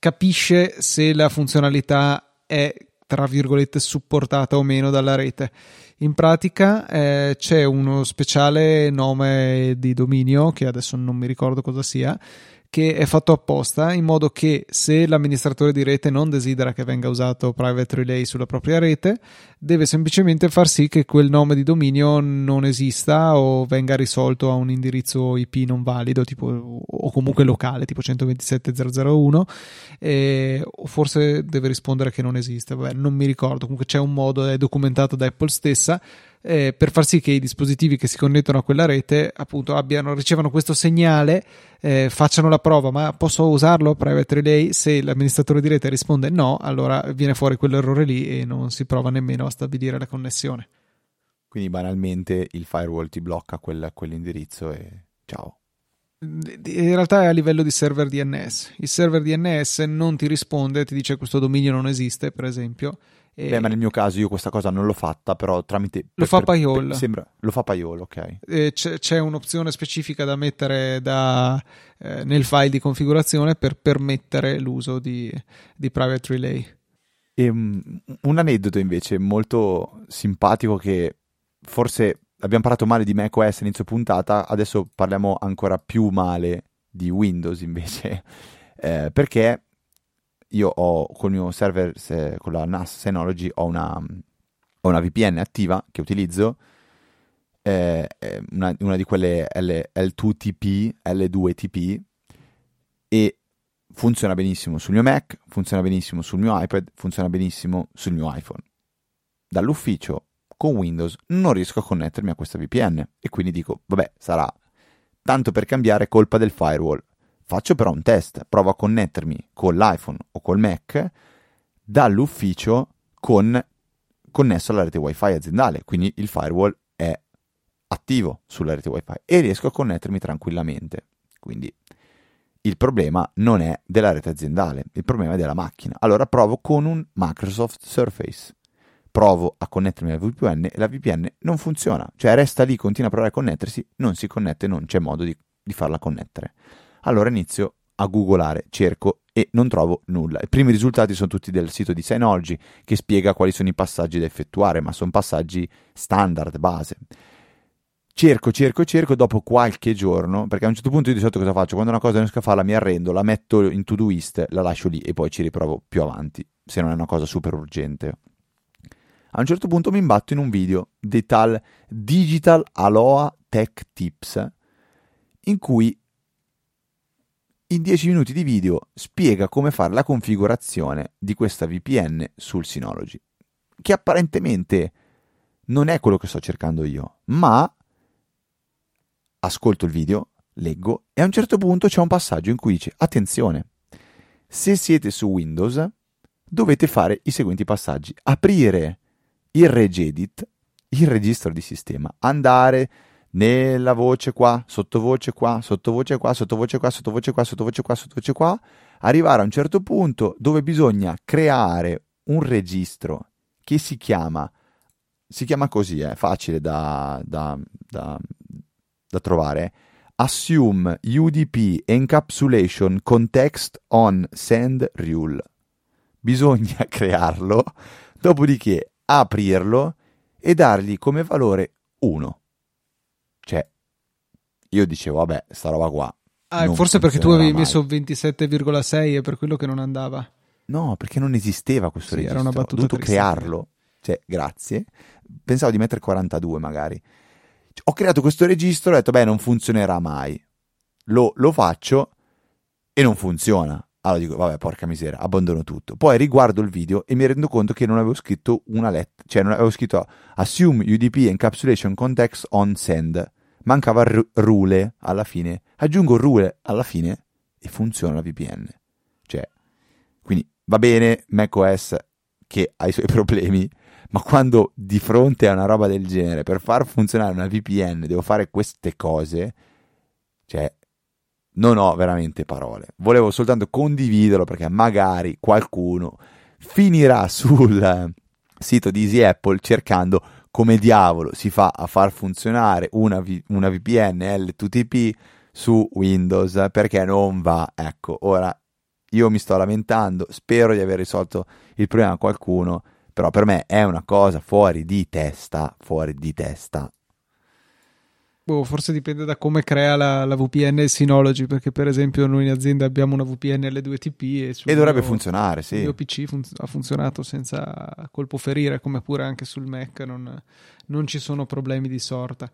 capisce se la funzionalità è, tra virgolette, supportata o meno dalla rete? In pratica eh, c'è uno speciale nome di dominio, che adesso non mi ricordo cosa sia, che è fatto apposta in modo che se l'amministratore di rete non desidera che venga usato Private Relay sulla propria rete, deve semplicemente far sì che quel nome di dominio non esista o venga risolto a un indirizzo I P non valido, tipo, o comunque locale, tipo centoventisette zero zero uno, e, o forse deve rispondere che non esiste, vabbè, non mi ricordo. Comunque c'è un modo, è documentato da Apple stessa, Eh, per far sì che i dispositivi che si connettono a quella rete, appunto, abbiano, ricevano questo segnale, eh, facciano la prova, ma posso usarlo Private Relay? Se l'amministratore di rete risponde no, allora viene fuori quell'errore lì e non si prova nemmeno a stabilire la connessione. Quindi banalmente il firewall ti blocca quel, quell'indirizzo e ciao. In realtà è a livello di server D N S. Il server D N S non ti risponde, ti dice questo dominio non esiste, per esempio. E beh, ma nel mio caso io questa cosa non l'ho fatta, però tramite... Lo per, fa per, Pi-hole. Per, sembra, lo fa Pi-hole, ok. E c'è, c'è un'opzione specifica da mettere da, eh, nel file di configurazione per permettere l'uso di, di Private Relay. E, um, un aneddoto invece molto simpatico, che forse abbiamo parlato male di macOS all'inizio puntata, adesso parliamo ancora più male di Windows invece, eh, perché... Io ho col mio server, se, con la N A S Synology, ho una, ho una V P N attiva che utilizzo, eh, una, una di quelle L due T P, e funziona benissimo sul mio Mac, funziona benissimo sul mio iPad, funziona benissimo sul mio iPhone. Dall'ufficio con Windows non riesco a connettermi a questa V P N, e quindi dico, vabbè, sarà tanto per cambiare colpa del firewall. Faccio però un test, provo a connettermi con l'iPhone o col Mac dall'ufficio con, connesso alla rete Wi-Fi aziendale, quindi il firewall è attivo sulla rete Wi-Fi, e riesco a connettermi tranquillamente. Quindi il problema non è della rete aziendale, il problema è della macchina. Allora provo con un Microsoft Surface, provo a connettermi alla V P N e la V P N non funziona, cioè resta lì, continua a provare a connettersi, non si connette, non c'è modo di, di farla connettere. Allora inizio a googolare, cerco e non trovo nulla. I primi risultati sono tutti del sito di Synology, che spiega quali sono i passaggi da effettuare, ma sono passaggi standard, base. Cerco, cerco, cerco, dopo qualche giorno, perché a un certo punto io di solito cosa faccio? Quando una cosa non riesco a farla mi arrendo, la metto in Todoist, la lascio lì e poi ci riprovo più avanti, se non è una cosa super urgente. A un certo punto mi imbatto in un video dei tal Digital Aloha Tech Tips, in cui in dieci minuti di video spiega come fare la configurazione di questa V P N sul Synology, che apparentemente non è quello che sto cercando io, ma ascolto il video, leggo e a un certo punto c'è un passaggio in cui dice attenzione, se siete su Windows dovete fare i seguenti passaggi: aprire il regedit, il registro di sistema, andare nella voce qua, sottovoce qua, sottovoce qua, sottovoce qua, sottovoce qua, sottovoce qua, sottovoce qua, arrivare a un certo punto dove bisogna creare un registro che si chiama, si chiama così, è eh, facile da, da, da, da trovare, Assume U D P Encapsulation Context on Send Rule. Bisogna crearlo, dopodiché aprirlo e dargli come valore uno. Cioè, io dicevo, vabbè, sta roba qua. Ah, forse perché tu avevi mai messo ventisette virgola sei e per quello che non andava. No, perché non esisteva questo sì, registro. Era una battuta. Ho dovuto crearlo. Cioè, grazie. Pensavo di mettere quarantadue magari. Ho creato questo registro e ho detto, beh, non funzionerà mai. Lo, lo faccio e non funziona. Allora dico, vabbè, porca miseria, abbandono tutto. Poi riguardo il video e mi rendo conto che non avevo scritto una lettera, cioè non avevo scritto Assume U D P Encapsulation Context on Send. Mancava r- rule alla fine. Aggiungo rule alla fine e funziona la V P N. Cioè, quindi va bene macOS che ha i suoi problemi, ma quando di fronte a una roba del genere per far funzionare una V P N devo fare queste cose, cioè non ho veramente parole. Volevo soltanto condividerlo perché magari qualcuno finirà sul sito di Easy Apple cercando come diavolo si fa a far funzionare una, v- una V P N L due T P su Windows, perché non va. Ecco, ora io mi sto lamentando, spero di aver risolto il problema a qualcuno, però per me è una cosa fuori di testa, fuori di testa. Boh, forse dipende da come crea la, la V P N Synology, perché per esempio noi in azienda abbiamo una V P N L due T P e, e dovrebbe mio, funzionare, sì. Il mio P C fun- ha funzionato senza colpo ferire, come pure anche sul Mac non, non ci sono problemi di sorta.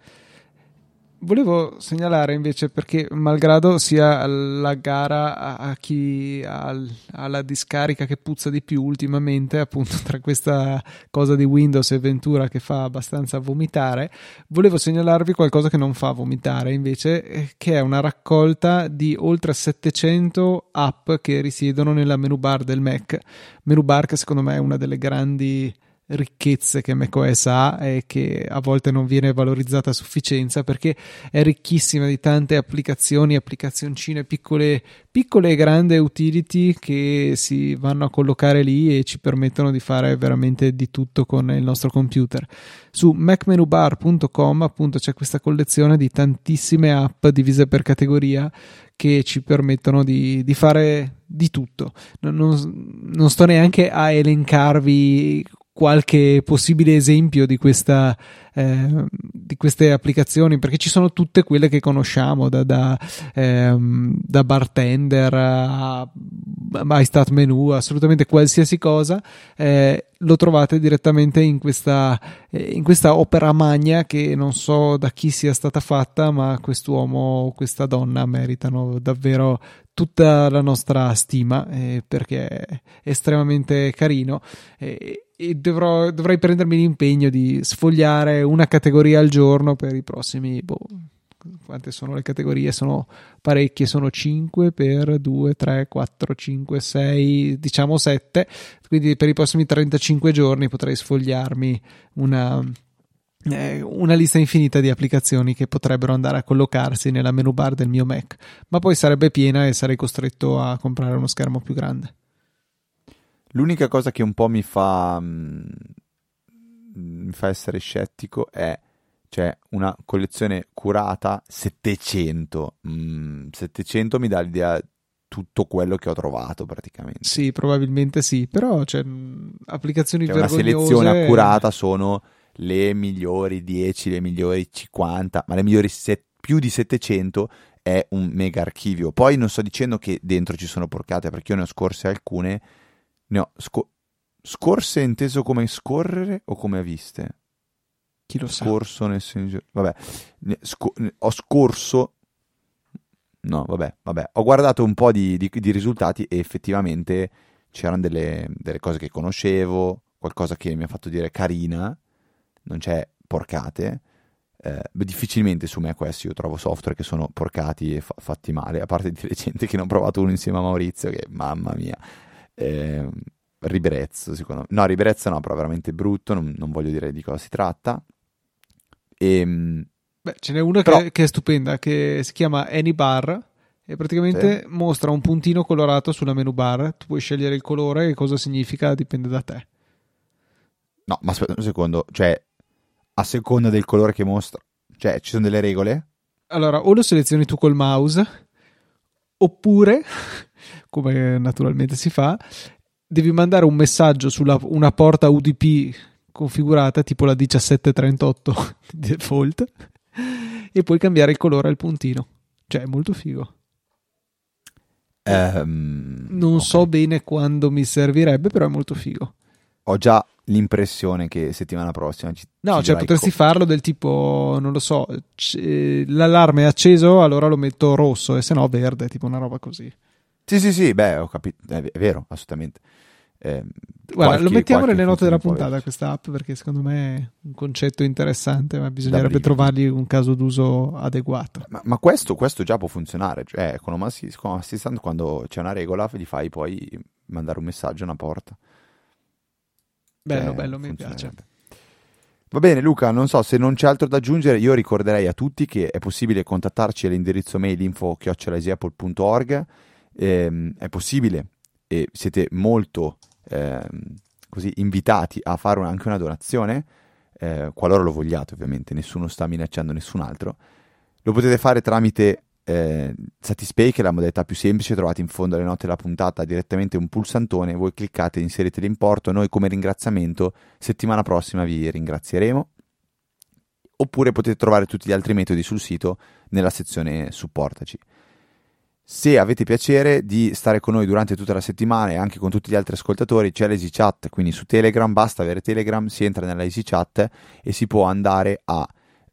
Volevo segnalare invece, perché malgrado sia la gara a, a chi ha, ha la discarica che puzza di più ultimamente, appunto tra questa cosa di Windows e Ventura che fa abbastanza vomitare, volevo segnalarvi qualcosa che non fa vomitare invece, che è una raccolta di oltre settecento app che risiedono nella menu bar del Mac. Menu bar che secondo me è una delle grandi ricchezze che macOS ha e che a volte non viene valorizzata a sufficienza, perché è ricchissima di tante applicazioni, applicazioncine piccole, piccole e grandi utility che si vanno a collocare lì e ci permettono di fare veramente di tutto con il nostro computer. Su mac menu bar punto com appunto c'è questa collezione di tantissime app divise per categoria che ci permettono di, di fare di tutto. Non, non, non sto neanche a elencarvi qualche possibile esempio di questa eh, di queste applicazioni, perché ci sono tutte quelle che conosciamo, da, da, ehm, da bartender a iStat menu, assolutamente qualsiasi cosa eh, lo trovate direttamente in questa, eh, in questa opera magna che non so da chi sia stata fatta, ma quest'uomo o questa donna meritano davvero tutta la nostra stima eh, perché è estremamente carino eh, e dovrò, dovrei prendermi l'impegno di sfogliare una categoria al giorno per i prossimi, boh, quante sono le categorie? Sono parecchie, sono cinque per due, tre, quattro, cinque, sei, diciamo sette, quindi per i prossimi trentacinque giorni potrei sfogliarmi una, eh, una lista infinita di applicazioni che potrebbero andare a collocarsi nella menu bar del mio Mac, ma poi sarebbe piena e sarei costretto a comprare uno schermo più grande. L'unica cosa che un po' mi fa, mi fa essere scettico è, cioè, una collezione curata, settecento. Mm, settecento mi dà l'idea tutto quello che ho trovato praticamente. Sì, probabilmente sì, però cioè, applicazioni cioè, vergognose. Una selezione accurata sono le migliori dieci, le migliori cinquanta, ma le migliori set, più di settecento è un mega archivio. Poi non sto dicendo che dentro ci sono porcate, perché io ne ho scorse alcune. No, sco- scorse inteso come scorrere o come viste? Chi lo sa? Scorso nel senso... Vabbè, sco- ho scorso... No, vabbè, vabbè. Ho guardato un po' di, di, di risultati e effettivamente c'erano delle, delle cose che conoscevo, qualcosa che mi ha fatto dire carina, non c'è porcate, Eh, beh, difficilmente su macOS io trovo software che sono porcati e fa- fatti male, a parte di recente che ne ho provato uno insieme a Maurizio che mamma mia, eh, ribrezzo secondo me, no ribrezzo no, però veramente brutto, non, non voglio dire di cosa si tratta. E, beh, ce n'è una però... che, che è stupenda, che si chiama AnyBar e praticamente sì. mostra un puntino colorato sulla menu bar, tu puoi scegliere il colore e cosa significa dipende da te. No, ma aspetta un secondo, cioè a seconda del colore che mostra, cioè ci sono delle regole? Allora, o lo selezioni tu col mouse, oppure, come naturalmente si fa, devi mandare un messaggio sulla una porta U D P configurata, tipo la diciassette trentotto di default, e puoi cambiare il colore al puntino. Cioè, è molto figo. Um, non okay. so bene quando mi servirebbe, però è molto figo. Ho già l'impressione che settimana prossima ci, no, ci cioè potresti co- farlo del tipo, non lo so, c- l'allarme è acceso, allora lo metto rosso e se no verde, tipo una roba così. Sì, sì, sì, beh, ho capito, è, v- è vero, assolutamente. Eh, Guarda, qualche, lo mettiamo nelle note della puntata questa app, perché secondo me è un concetto interessante, ma bisognerebbe trovargli un caso d'uso adeguato. Ma, ma questo, questo già può funzionare, cioè con Home Assistant quando c'è una regola gli fai poi mandare un messaggio a una porta. Bello, eh, bello, mi piace. Va bene Luca, non so se non c'è altro da aggiungere, io ricorderei a tutti che è possibile contattarci all'indirizzo mail info chiocciola easyapple punto org, eh, è possibile e siete molto eh, così invitati a fare un, anche una donazione, eh, qualora lo vogliate ovviamente, nessuno sta minacciando nessun altro, lo potete fare tramite eh, Satispay, che è la modalità più semplice, trovate in fondo alle note della puntata direttamente un pulsantone, voi cliccate, inserite l'importo, noi come ringraziamento settimana prossima vi ringrazieremo, oppure potete trovare tutti gli altri metodi sul sito nella sezione supportaci. Se avete piacere di stare con noi durante tutta la settimana e anche con tutti gli altri ascoltatori, c'è l'EasyChat, quindi su Telegram basta avere Telegram, si entra nella EasyChat e si può andare a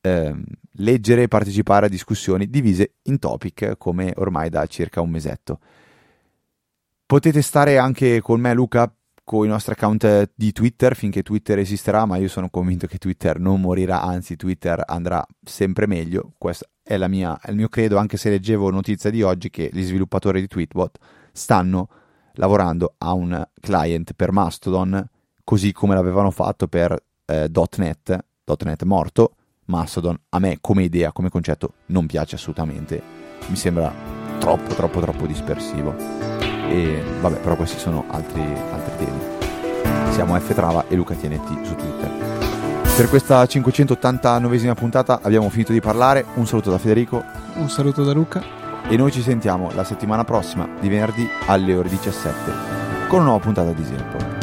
ehm, leggere e partecipare a discussioni divise in topic come ormai da circa un mesetto. Potete stare anche con me Luca con i nostri account di Twitter finché Twitter esisterà, ma io sono convinto che Twitter non morirà, anzi Twitter andrà sempre meglio, questo è, la mia, è il mio credo, anche se leggevo notizia di oggi che gli sviluppatori di Switchbot stanno lavorando a un client per Mastodon, così come l'avevano fatto per eh, .NET, .NET morto, Mastodon a me come idea, come concetto non piace assolutamente, mi sembra troppo troppo troppo dispersivo. E vabbè, però questi sono altri, altri temi. Siamo F Trava e Luca T N T su Twitter. Per questa cinquecentottantanovesima puntata abbiamo finito di parlare. Un saluto da Federico. Un saluto da Luca. E noi ci sentiamo la settimana prossima di venerdì alle ore diciassette con una nuova puntata di Easy Apple.